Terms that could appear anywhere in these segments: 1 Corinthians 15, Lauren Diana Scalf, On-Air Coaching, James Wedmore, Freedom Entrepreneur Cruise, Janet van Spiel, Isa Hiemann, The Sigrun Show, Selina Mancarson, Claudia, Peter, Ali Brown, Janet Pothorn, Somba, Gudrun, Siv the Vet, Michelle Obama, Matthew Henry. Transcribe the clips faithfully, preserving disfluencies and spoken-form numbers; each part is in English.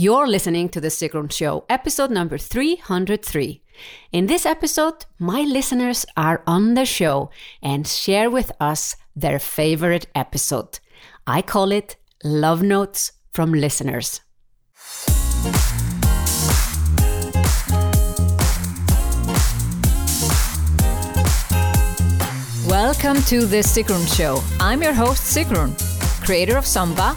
You're listening to The Sigrun Show, episode number three hundred three. In this episode, my listeners are on the show and share with us their favorite episode. I call it Love Notes from Listeners. Welcome to The Sigrun Show. I'm your host Sigrun, creator of Somba,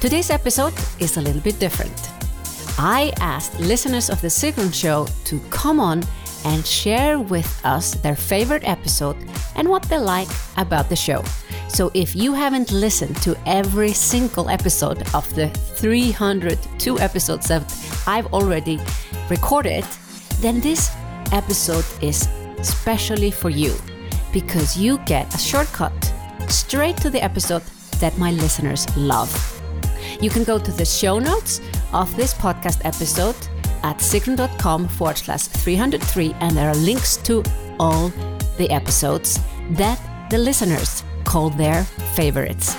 Today's episode is a little bit different. I asked listeners of The Sigrun Show to come on and share with us their favorite episode and what they like about the show. So if you haven't listened to every single episode of the three hundred two episodes that I've already recorded, then this episode is specially for you because you get a shortcut straight to the episode that my listeners love. You can go to the show notes of this podcast episode at sigrun.com forward slash 303 and there are links to all the episodes that the listeners call their favorites.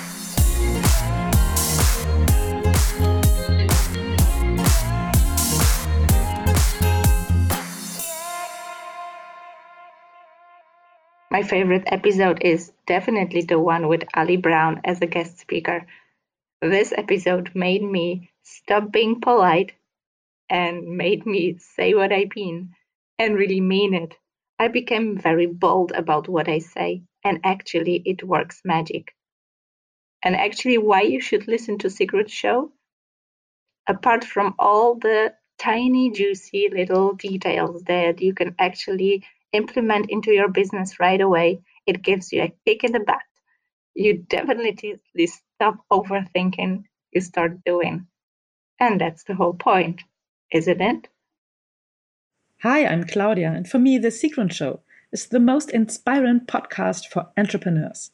My favorite episode is definitely the one with Ali Brown as a guest speaker. This episode made me stop being polite and made me say what I mean and really mean it. I became very bold about what I say, and actually it works magic. And actually why you should listen to Sigrun Show, apart from all the tiny juicy little details that you can actually implement into your business right away, it gives you a kick in the butt. You definitely stop overthinking, you start doing. And that's the whole point, isn't it? Hi, I'm Claudia, and for me, The Sigrun Show is the most inspiring podcast for entrepreneurs.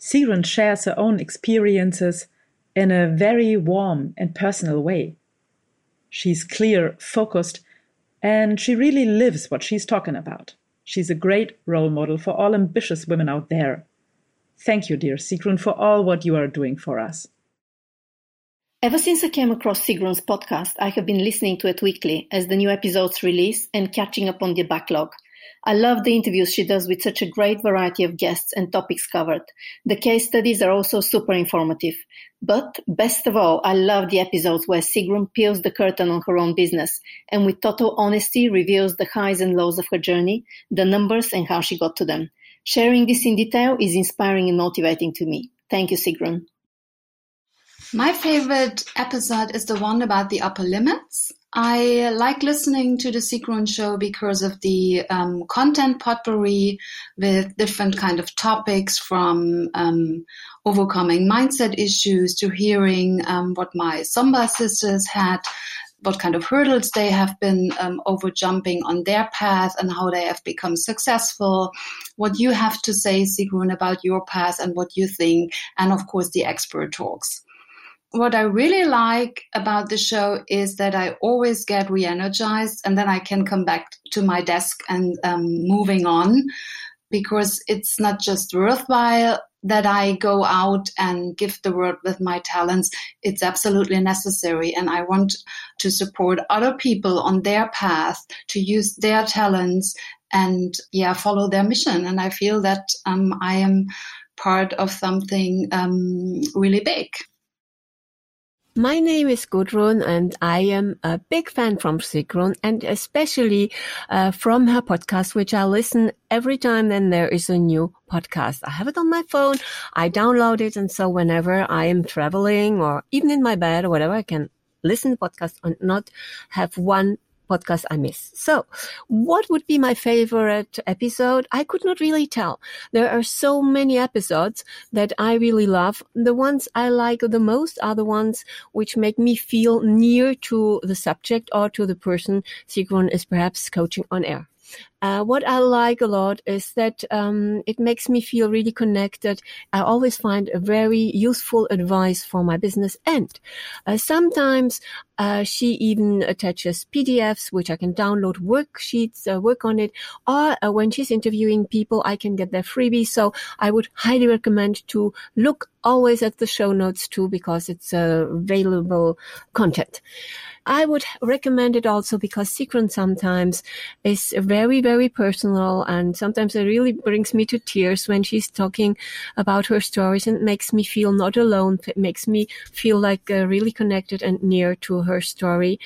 Sigrun shares her own experiences in a very warm and personal way. She's clear, focused, and she really lives what she's talking about. She's a great role model for all ambitious women out there. Thank you, dear Sigrun, for all what you are doing for us. Ever since I came across Sigrun's podcast, I have been listening to it weekly as the new episodes release and catching up on the backlog. I love the interviews she does with such a great variety of guests and topics covered. The case studies are also super informative. But best of all, I love the episodes where Sigrun peels the curtain on her own business and with total honesty reveals the highs and lows of her journey, the numbers and how she got to them. Sharing this in detail is inspiring and motivating to me. Thank you, Sigrun. My favorite episode is the one about the upper limits. I like listening to The Sigrun Show because of the um, content potpourri with different kind of topics from um, overcoming mindset issues to hearing um, what my Somba sisters had, what kind of hurdles they have been um, over jumping on their path and how they have become successful, what you have to say, Sigrun, about your path and what you think, and of course the expert talks. What I really like about the show is that I always get re-energized and then I can come back to my desk and um, moving on, because it's not just worthwhile that I go out and give the world with my talents. It's absolutely necessary. And I want to support other people on their path to use their talents and yeah, follow their mission. And I feel that um, I am part of something um, really big. My name is Gudrun and I am a big fan from Sigrun and especially uh, from her podcast, which I listen every time then there is a new podcast. I have it on my phone. I download it. And so whenever I am traveling or even in my bed or whatever, I can listen to podcasts and not have one podcast I miss. So what would be my favorite episode? I could not really tell. There are so many episodes that I really love. The ones I like the most are the ones which make me feel near to the subject or to the person Sigrun is perhaps coaching on air. Uh, what I like a lot is that um, it makes me feel really connected. I always find a very useful advice for my business. And uh, sometimes uh, she even attaches P D Fs, which I can download, worksheets, uh, work on it. Or uh, when she's interviewing people, I can get their freebie. So I would highly recommend to look always at the show notes too, because it's uh, available content. I would recommend it also because Sigrun sometimes is very, very personal, and sometimes it really brings me to tears when she's talking about her stories, and makes me feel not alone. It makes me feel like uh, really connected and near to her story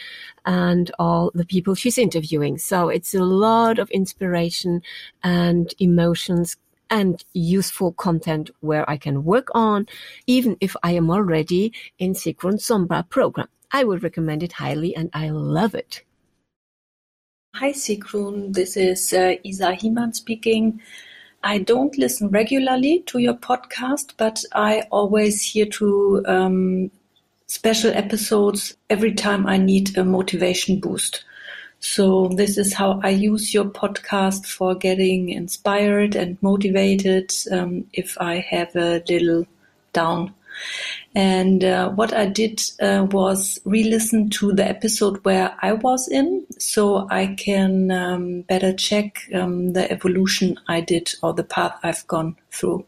and all the people she's interviewing. So it's a lot of inspiration and emotions and useful content where I can work on, even if I am already in Sigrun Somba program. I would recommend it highly, and I love it. Hi Sigrun, this is uh, Isa Hiemann speaking. I don't listen regularly to your podcast, but I always hear to um, special episodes every time I need a motivation boost. So this is how I use your podcast for getting inspired and motivated um, if I have a little down. And uh, what I did uh, was re-listen to the episode where I was in, so I can um, better check um, the evolution I did or the path I've gone through.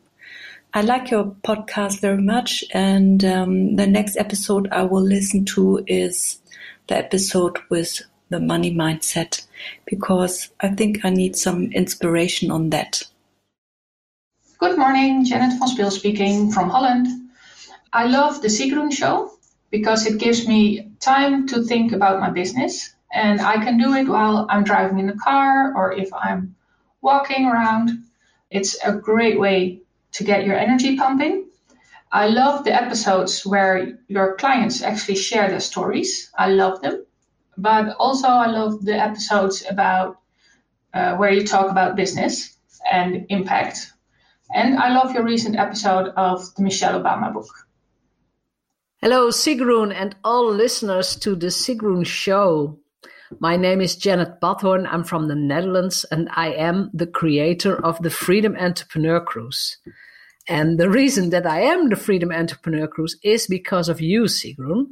I like your podcast very much, and um, the next episode I will listen to is the episode with the money mindset, because I think I need some inspiration on that. Good morning, Janet van Spiel speaking from Holland. I love the Sigrun Show because it gives me time to think about my business, and I can do it while I'm driving in the car or if I'm walking around. It's a great way to get your energy pumping. I love the episodes where your clients actually share their stories. I love them. But also I love the episodes about uh, where you talk about business and impact. And I love your recent episode of the Michelle Obama book. Hello, Sigrun and all listeners to The Sigrun Show. My name is Janet Pothorn. I'm from the Netherlands, and I am the creator of the Freedom Entrepreneur Cruise. And the reason that I am the Freedom Entrepreneur Cruise is because of you, Sigrun.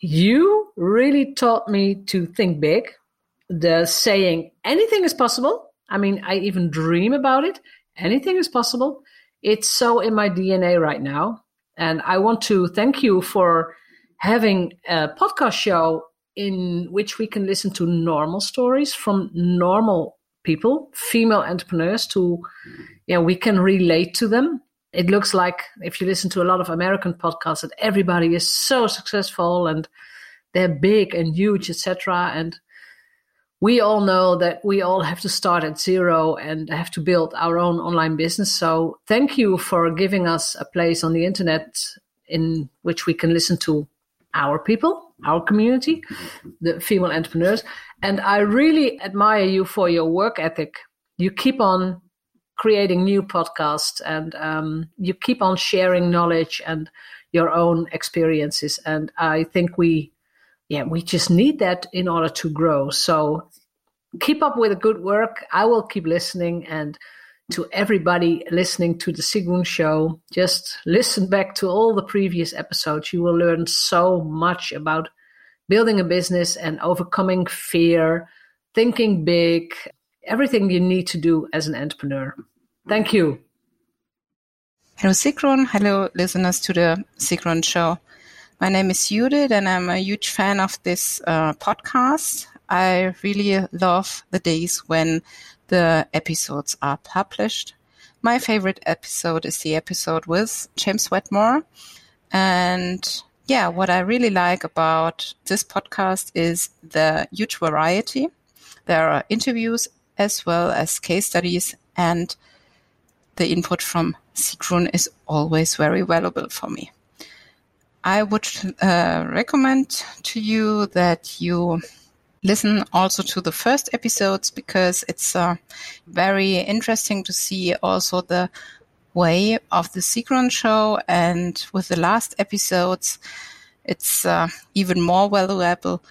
You really taught me to think big. The saying, anything is possible. I mean, I even dream about it. Anything is possible. It's so in my D N A right now. And I want to thank you for having a podcast show in which we can listen to normal stories from normal people, female entrepreneurs, to, yeah, we can relate to them. It looks like if you listen to a lot of American podcasts that everybody is so successful and they're big and huge, et cetera. And we all know that we all have to start at zero and have to build our own online business. So thank you for giving us a place on the internet in which we can listen to our people, our community, the female entrepreneurs. And I really admire you for your work ethic. You keep on creating new podcasts, and um, you keep on sharing knowledge and your own experiences. And I think we... Yeah, we just need that in order to grow. So keep up with the good work. I will keep listening. And to everybody listening to The Sigrun Show, just listen back to all the previous episodes. You will learn so much about building a business and overcoming fear, thinking big, everything you need to do as an entrepreneur. Thank you. Hello, Sigrun. Hello, listeners to The Sigrun Show. My name is Judith, and I'm a huge fan of this uh, podcast. I really love the days when the episodes are published. My favorite episode is the episode with James Wedmore. And yeah, what I really like about this podcast is the huge variety. There are interviews as well as case studies, and the input from Sigrun is always very valuable for me. I would uh, recommend to you that you listen also to the first episodes, because it's uh, very interesting to see also the way of the Sigrun Show. And with the last episodes, it's uh, even more valuable,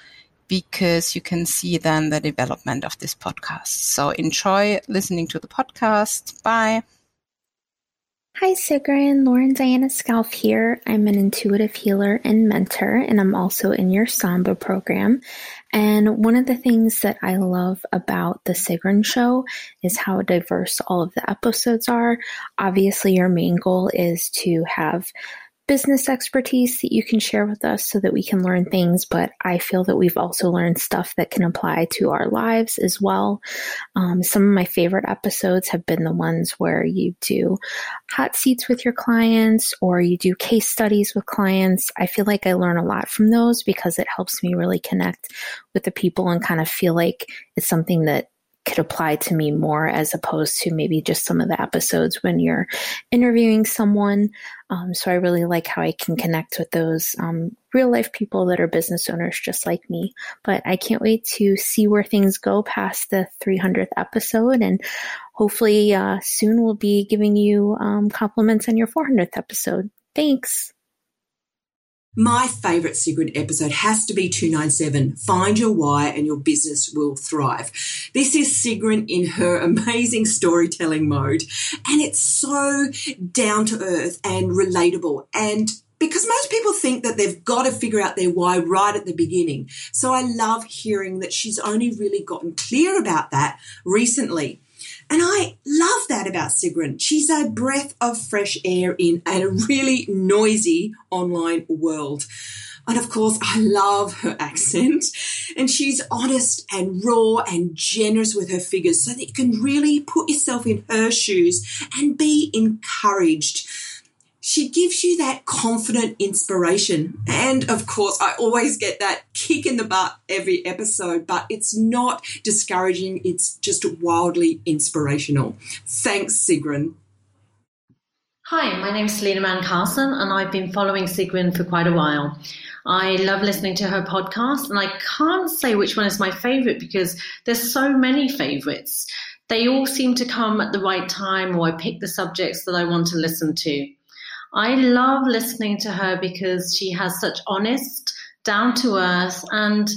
because you can see then the development of this podcast. So enjoy listening to the podcast. Bye. Hi, Sigrun. Lauren Diana Scalf here. I'm an intuitive healer and mentor, and I'm also in your Somba program. And one of the things that I love about the Sigrun Show is how diverse all of the episodes are. Obviously, your main goal is to have business expertise that you can share with us so that we can learn things, but I feel that we've also learned stuff that can apply to our lives as well. Um, some of my favorite episodes have been the ones where you do hot seats with your clients or you do case studies with clients. I feel like I learn a lot from those because it helps me really connect with the people and kind of feel like it's something that could apply to me more, as opposed to maybe just some of the episodes when you're interviewing someone. Um, so I really like how I can connect with those um, real life people that are business owners just like me. But I can't wait to see where things go past the three hundredth episode. And hopefully uh, soon we'll be giving you um, compliments on your four hundredth episode. Thanks. My favourite Sigrun episode has to be two ninety-seven, Find Your Why and Your Business Will Thrive. This is Sigrun in her amazing storytelling mode, and it's so down to earth and relatable, and because most people think that they've got to figure out their why right at the beginning. So I love hearing that she's only really gotten clear about that recently. And I love that about Sigrun. She's a breath of fresh air in a really noisy online world. And, of course, I love her accent. And she's honest and raw and generous with her figures so that you can really put yourself in her shoes and be encouraged. She gives you that confident inspiration. And, of course, I always get that kick in the butt every episode, but it's not discouraging. It's just wildly inspirational. Thanks, Sigrun. Hi, my name's Selina Mancarson, and I've been following Sigrun for quite a while. I love listening to her podcast, and I can't say which one is my favourite because there's so many favourites. They all seem to come at the right time, or I pick the subjects that I want to listen to. I love listening to her because she has such honest, down-to-earth and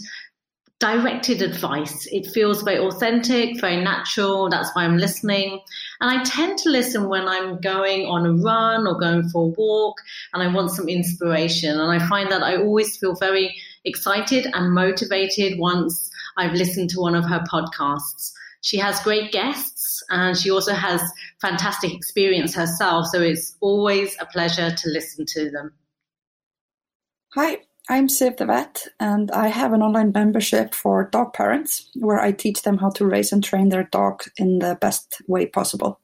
directed advice. It feels very authentic, very natural. That's why I'm listening. And I tend to listen when I'm going on a run or going for a walk and I want some inspiration. And I find that I always feel very excited and motivated once I've listened to one of her podcasts. She has great guests and she also has fantastic experience herself, so it's always a pleasure to listen to them. Hi, I'm Siv the Vet, and I have an online membership for dog parents where I teach them how to raise and train their dog in the best way possible.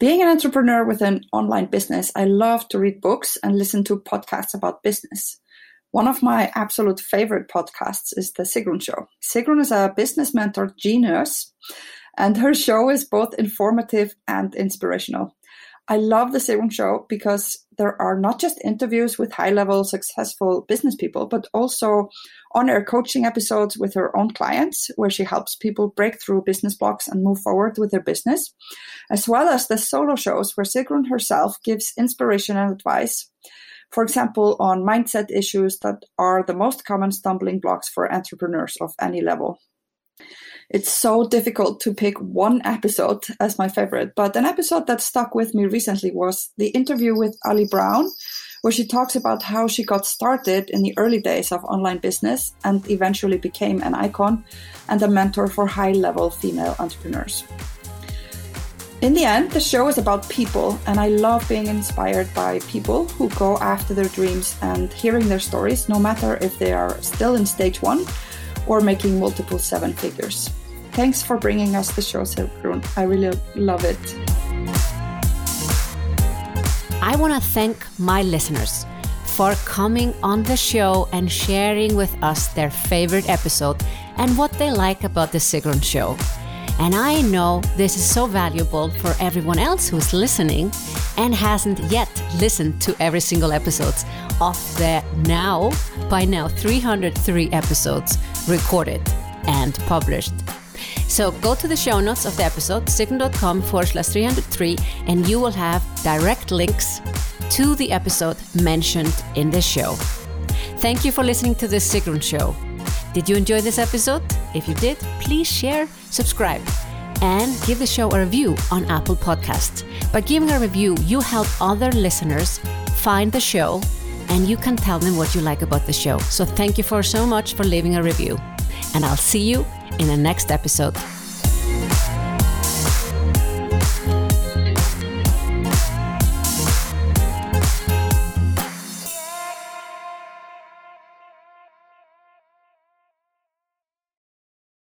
Being an entrepreneur with an online business, I love to read books and listen to podcasts about business. One of my absolute favorite podcasts is The Sigrun Show. Sigrun is a business mentor genius, and her show is both informative and inspirational. I love The Sigrun Show because there are not just interviews with high-level, successful business people, but also on-air coaching episodes with her own clients, where she helps people break through business blocks and move forward with their business, as well as the solo shows where Sigrun herself gives inspiration and advice, for example, on mindset issues that are the most common stumbling blocks for entrepreneurs of any level. It's so difficult to pick one episode as my favorite, but an episode that stuck with me recently was the interview with Ali Brown, where she talks about how she got started in the early days of online business and eventually became an icon and a mentor for high-level female entrepreneurs. In the end, the show is about people, and I love being inspired by people who go after their dreams and hearing their stories, no matter if they are still in stage one or making multiple seven figures. Thanks for bringing us the show, Sigrun. I really love it. I want to thank my listeners for coming on the show and sharing with us their favorite episode and what they like about the Sigrun Show. And I know this is so valuable for everyone else who's listening and hasn't yet listened to every single episode of the now, by now, three hundred three episodes recorded, and published. So go to the show notes of the episode, sigrun.com forward slash 303, and you will have direct links to the episode mentioned in this show. Thank you for listening to The Sigrun Show. Did you enjoy this episode? If you did, please share, subscribe, and give the show a review on Apple Podcasts. By giving a review, you help other listeners find the show, and you can tell them what you like about the show. So thank you for so much for leaving a review. And I'll see you in the next episode.